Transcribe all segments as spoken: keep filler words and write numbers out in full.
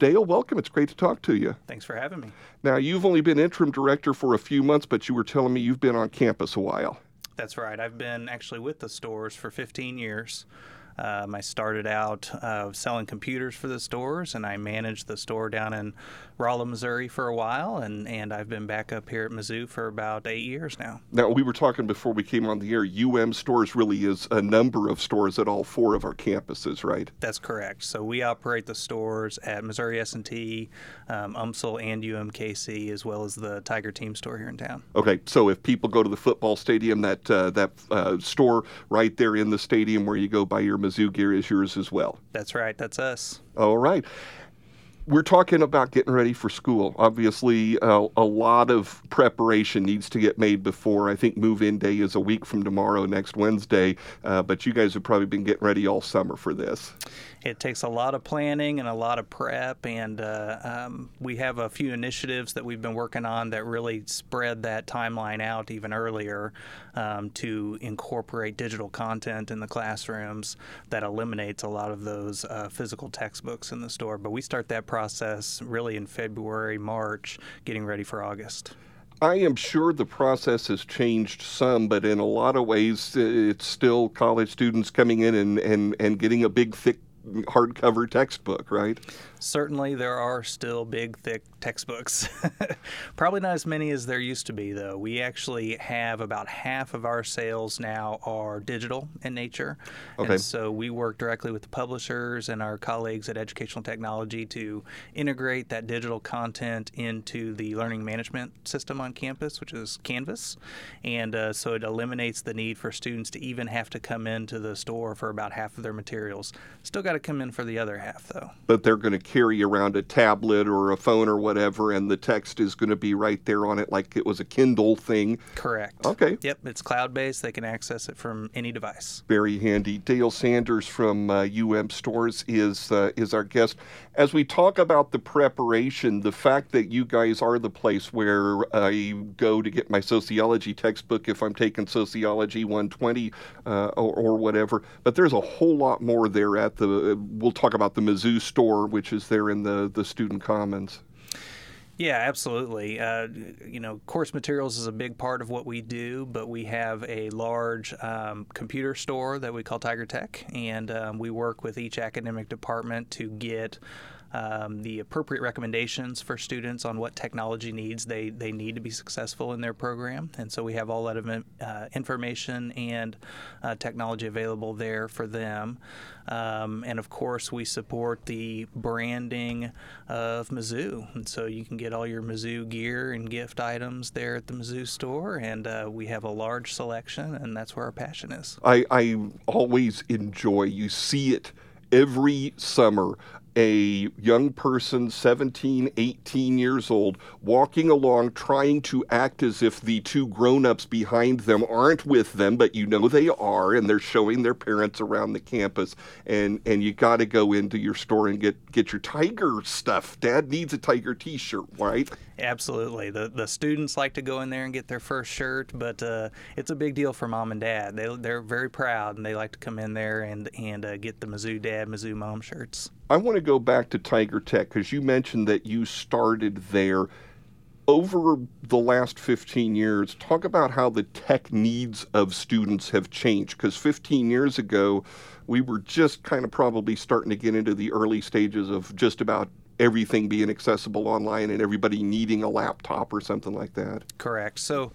Dale, welcome. It's great to talk to you. Thanks for having me. Now, you've only been interim director for a few months, but you were telling me you've been on campus a while. That's right. I've been actually with the stores for fifteen years. Um, I started out uh, selling computers for the stores, and I managed the store down in Rolla, Missouri for a while, and, and I've been back up here at Mizzou for about eight years now. Now, we were talking before we came on the air, U M Stores really is a number of stores at all four of our campuses, right? That's correct. So we operate the stores at Missouri S and T, um, U M S L, and U M K C, as well as the Tiger Team Store here in town. Okay, so if people go to the football stadium, that, uh, that uh, store right there in the stadium where you go buy your Mizzou Mizzou gear is yours as well. That's right. That's us. All right. We're talking about getting ready for school. Obviously, uh, a lot of preparation needs to get made before. I think move-in day is a week from tomorrow, next Wednesday, uh, but you guys have probably been getting ready all summer for this. It takes a lot of planning and a lot of prep, and uh, um, we have a few initiatives that we've been working on that really spread that timeline out even earlier um, to incorporate digital content in the classrooms that eliminates a lot of those uh, physical textbooks in the store. But we start that process process really in February, March, getting ready for August. I am sure the process has changed some, but in a lot of ways, it's still college students coming in and, and, and getting a big, thick hardcover textbook, right? Certainly, there are still big, thick textbooks. Probably not as many as there used to be, though. We actually have about half of our sales now are digital in nature. Okay. And so we work directly with the publishers and our colleagues at Educational Technology to integrate that digital content into the learning management system on campus, which is Canvas. And uh, so it eliminates the need for students to even have to come into the store for about half of their materials. Still got to come in for the other half, though. But they're going to carry around a tablet or a phone or whatever, and the text is going to be right there on it like it was a Kindle thing. Correct. Okay. Yep, it's cloud-based. They can access it from any device. Very handy. Dale Sanders from uh, U M Stores is uh, is our guest. As we talk about the preparation, the fact that you guys are the place where I go to get my sociology textbook if I'm taking Sociology one twenty uh, or, or whatever, but there's a whole lot more there at the, we'll talk about the Mizzou Store, which is there in the, the student commons. Yeah, absolutely. Uh, you know, course materials is a big part of what we do, but we have a large um, computer store that we call Tiger Tech, and um, we work with each academic department to get Um, the appropriate recommendations for students on what technology needs they, they need to be successful in their program. And so we have all that uh, information and uh, technology available there for them. Um, and of course, we support the branding of Mizzou. And so you can get all your Mizzou gear and gift items there at the Mizzou Store. And uh, we have a large selection, and that's where our passion is. I, I always enjoy, you see it every summer, a young person, seventeen, eighteen years old, walking along trying to act as if the two grown-ups behind them aren't with them, but you know they are, and they're showing their parents around the campus, and, and you got to go into your store and get, get your Tiger stuff. Dad needs a Tiger t-shirt, right? Absolutely. The the students like to go in there and get their first shirt, but uh, it's a big deal for Mom and Dad. They, they're very proud, and they like to come in there and, and uh, get the Mizzou Dad, Mizzou Mom shirts. I want to go back to Tiger Tech because you mentioned that you started there over the last fifteen years. Talk about how the tech needs of students have changed, because fifteen years ago, we were just kind of probably starting to get into the early stages of just about everything being accessible online and everybody needing a laptop or something like that. Correct. So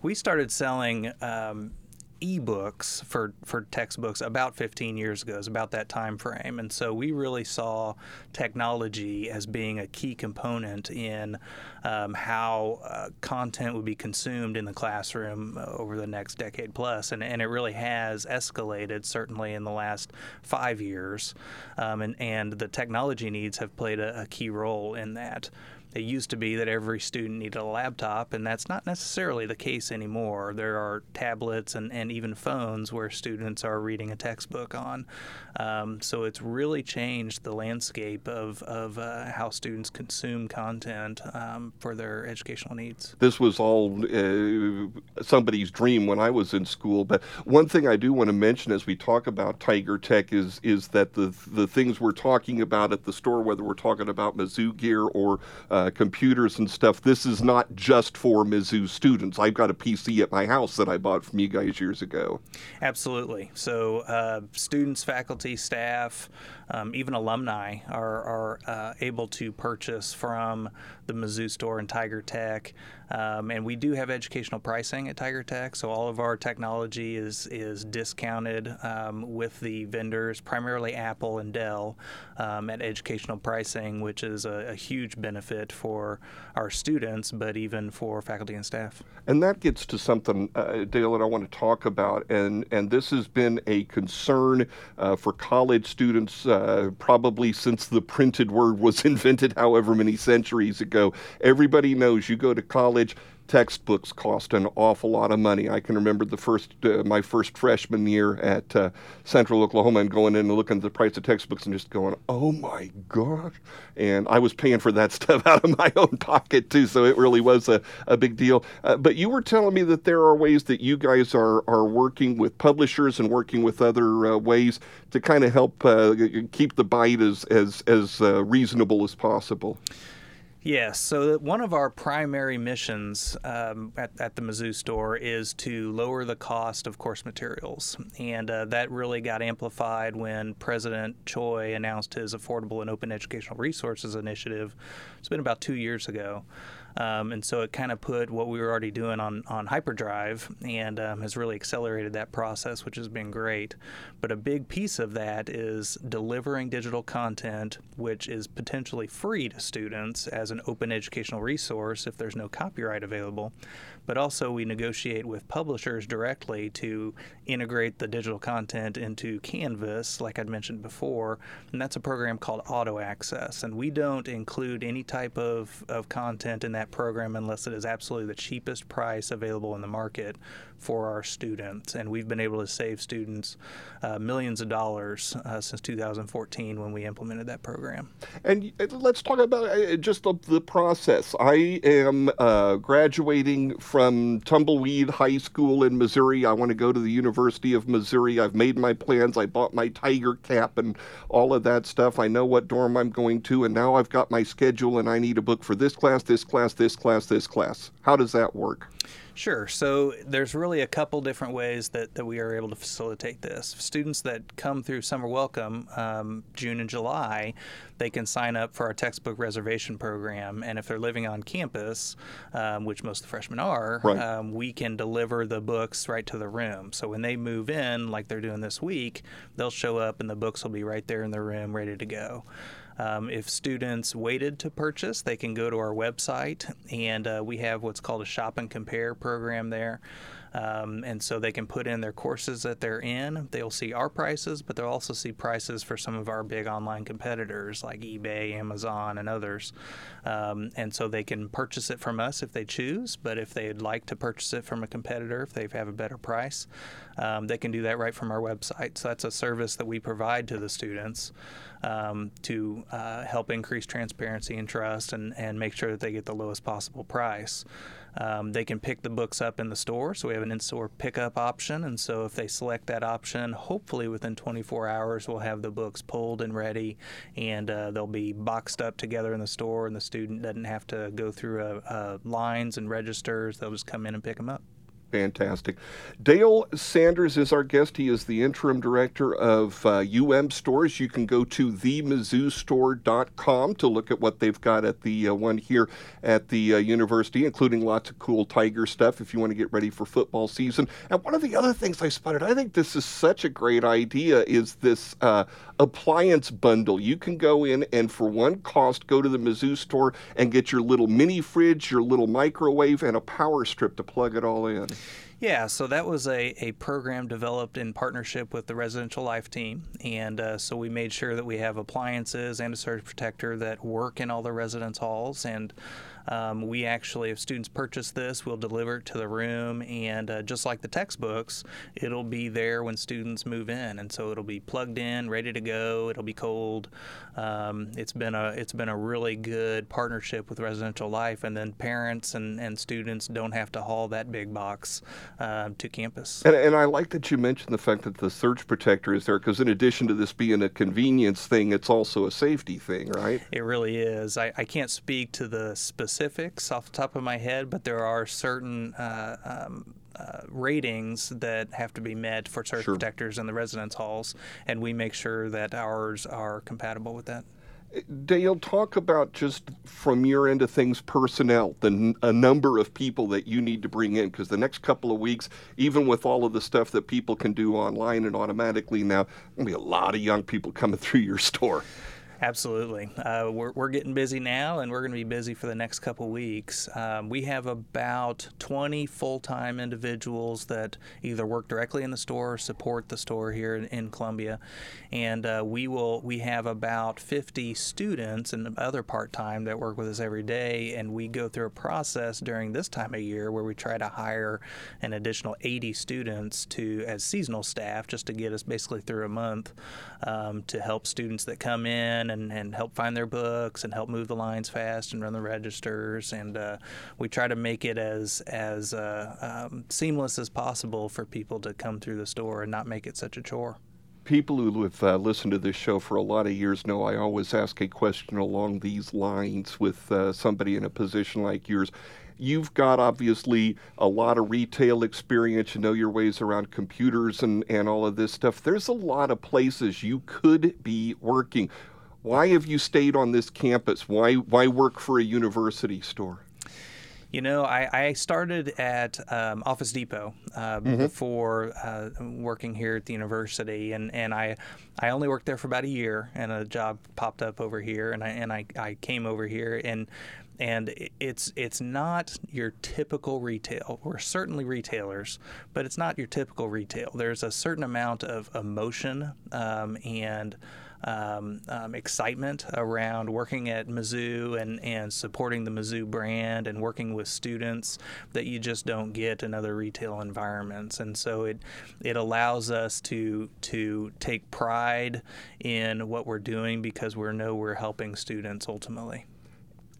we started selling um ebooks for for textbooks about fifteen years ago, is about that time frame. And so we really saw technology as being a key component in um, how uh, content would be consumed in the classroom over the next decade plus. And, and it really has escalated, certainly in the last five years. Um, and, and the technology needs have played a, a key role in that. It used to be that every student needed a laptop, and that's not necessarily the case anymore. There are tablets and, and even phones where students are reading a textbook on. Um, so it's really changed the landscape of, of uh, how students consume content um, for their educational needs. This was all uh, somebody's dream when I was in school. But one thing I do want to mention as we talk about Tiger Tech is is that the, the things we're talking about at the store, whether we're talking about Mizzou gear or uh, computers and stuff, this is not just for Mizzou students. I've got a P C at my house that I bought from you guys years ago. Absolutely. So uh, students, faculty, staff, um, even alumni are, are uh, able to purchase from the Mizzou Store and Tiger Tech. Um, and we do have educational pricing at Tiger Tech, so all of our technology is is discounted um, with the vendors, primarily Apple and Dell, um, at educational pricing, which is a, a huge benefit for our students, but even for faculty and staff. And that gets to something, uh, Dale, that I want to talk about, and, and this has been a concern uh, for college students uh, probably since the printed word was invented however many centuries ago. Everybody knows you go to college, textbooks cost an awful lot of money. I can remember the first, uh, my first freshman year at uh, Central Oklahoma and going in and looking at the price of textbooks and just going, oh my gosh. And I was paying for that stuff out of my own pocket too, so it really was a, a big deal. Uh, but you were telling me that there are ways that you guys are, are working with publishers and working with other uh, ways to kind of help uh, keep the bite as, as, as uh, reasonable as possible. Yes, so one of our primary missions um, at, at the Mizzou Store is to lower the cost of course materials, and uh, that really got amplified when President Choi announced his Affordable and Open Educational Resources Initiative. It's been about two years ago. Um, and so it kind of put what we were already doing on, on hyperdrive and um, has really accelerated that process, which has been great. But a big piece of that is delivering digital content, which is potentially free to students as an open educational resource if there's no copyright available. But also we negotiate with publishers directly to integrate the digital content into Canvas, like I'd mentioned before, and that's a program called Auto Access. And we don't include any type of, of content in that that program unless it is absolutely the cheapest price available in the market for our students. And we've been able to save students uh, millions of dollars uh, since two thousand fourteen when we implemented that program. And let's talk about just the, the process. I am uh, graduating from Tumbleweed High School in Missouri. I want to go to the University of Missouri. I've made my plans. I bought my Tiger cap and all of that stuff. I know what dorm I'm going to, and now I've got my schedule and I need a book for this class, this class, this class, this class. How does that work? Sure. So there's really a couple different ways that, that we are able to facilitate this. Students that come through Summer Welcome, um, June and July, they can sign up for our textbook reservation program. And if they're living on campus, um, which most of the freshmen are, right. um, we can deliver the books right to the room. So when they move in, like they're doing this week, they'll show up and the books will be right there in the room ready to go. Um, if students waited to purchase, they can go to our website, and uh, we have what's called a shop and compare program there. Um, and so they can put in their courses that they're in. They'll see our prices, but they'll also see prices for some of our big online competitors like eBay, Amazon, and others. Um, and so they can purchase it from us if they choose, but if they'd like to purchase it from a competitor, if they have a better price, um, they can do that right from our website. So that's a service that we provide to the students um, to uh, help increase transparency and trust and, and make sure that they get the lowest possible price. Um, they can pick the books up in the store, so we have an in-store pickup option, and so if they select that option, hopefully within twenty-four hours we'll have the books pulled and ready, and uh, they'll be boxed up together in the store, and the student doesn't have to go through uh, uh, lines and registers. They'll just come in and pick them up. Fantastic. Dale Sanders is our guest. He is the interim director of uh, U M Stores. You can go to the mizzoustore dot com to look at what they've got at the uh, one here at the uh, university, including lots of cool Tiger stuff if you want to get ready for football season. And one of the other things I spotted, I think this is such a great idea, is this uh, appliance bundle. You can go in and for one cost go to the Mizzou Store and get your little mini fridge, your little microwave, and a power strip to plug it all in. Yeah, so that was a, a program developed in partnership with the Residential Life Team, and uh, so we made sure that we have appliances and a surge protector that work in all the residence halls, and um, we actually, if students purchase this, we'll deliver it to the room, and uh, just like the textbooks, it'll be there when students move in, and so it'll be plugged in, ready to go, it'll be cold. Um, it's been a it's been a really good partnership with Residential Life, and then parents and, and students don't have to haul that big box Uh, to campus. And, and I like that you mentioned the fact that the surge protector is there, because in addition to this being a convenience thing, it's also a safety thing, right? It really is. I, I can't speak to the specifics off the top of my head, but there are certain uh, um, Uh, ratings that have to be met for surge sure. protectors in the residence halls, and we make sure that ours are compatible with that. Dale, talk about just from your end of things, personnel, the n- a number of people that you need to bring in, because the next couple of weeks, even with all of the stuff that people can do online and automatically now, there'll be a lot of young people coming through your store. Absolutely. Uh, we're, we're getting busy now, and we're going to be busy for the next couple weeks. Um, we have about twenty full-time individuals that either work directly in the store or support the store here in, in Columbia, and uh, we will we have about fifty students and other part-time that work with us every day, and we go through a process during this time of year where we try to hire an additional eighty students to as seasonal staff just to get us basically through a month um, to help students that come in And, and help find their books and help move the lines fast and run the registers, and uh, we try to make it as as uh, um, seamless as possible for people to come through the store and not make it such a chore. People who have uh, listened to this show for a lot of years know I always ask a question along these lines with uh, somebody in a position like yours. You've got, obviously, a lot of retail experience. You know your ways around computers and, and all of this stuff. There's a lot of places you could be working. Why have you stayed on this campus? Why why work for a university store? You know, I, I started at um, Office Depot uh, mm-hmm. before uh, working here at the university, and, and I I only worked there for about a year, and a job popped up over here, and I and I, I came over here and. And it's it's not your typical retail. We're certainly retailers, but it's not your typical retail. There's a certain amount of emotion um, and um, um, excitement around working at Mizzou and, and supporting the Mizzou brand and working with students that you just don't get in other retail environments. And so it it allows us to to take pride in what we're doing because we know we're helping students ultimately.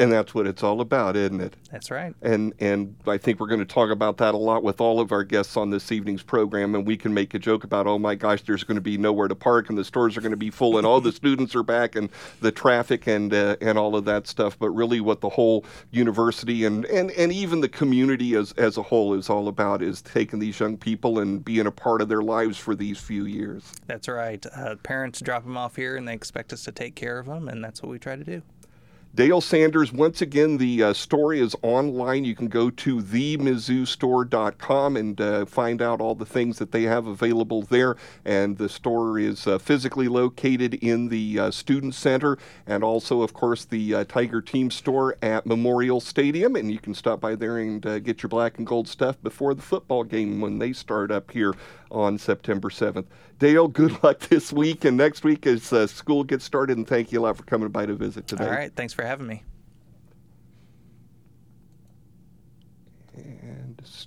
And that's what it's all about, isn't it? That's right. And and I think we're going to talk about that a lot with all of our guests on this evening's program, and we can make a joke about, oh my gosh, there's going to be nowhere to park, and the stores are going to be full, and all the students are back, and the traffic and uh, and all of that stuff. But really what the whole university and, and, and even the community as, as a whole is all about is taking these young people and being a part of their lives for these few years. That's right. Uh, parents drop them off here, and they expect us to take care of them, and that's what we try to do. Dale Sanders, once again, the uh, story is online. You can go to the mizzoustore dot com and uh, find out all the things that they have available there. And the store is uh, physically located in the uh, Student Center and also, of course, the uh, Tiger Team Store at Memorial Stadium. And you can stop by there and uh, get your black and gold stuff before the football game when they start up here on September seventh. Dale, good luck this week and next week as uh, school gets started. And thank you a lot for coming by to visit today. All right. Thanks for having me. And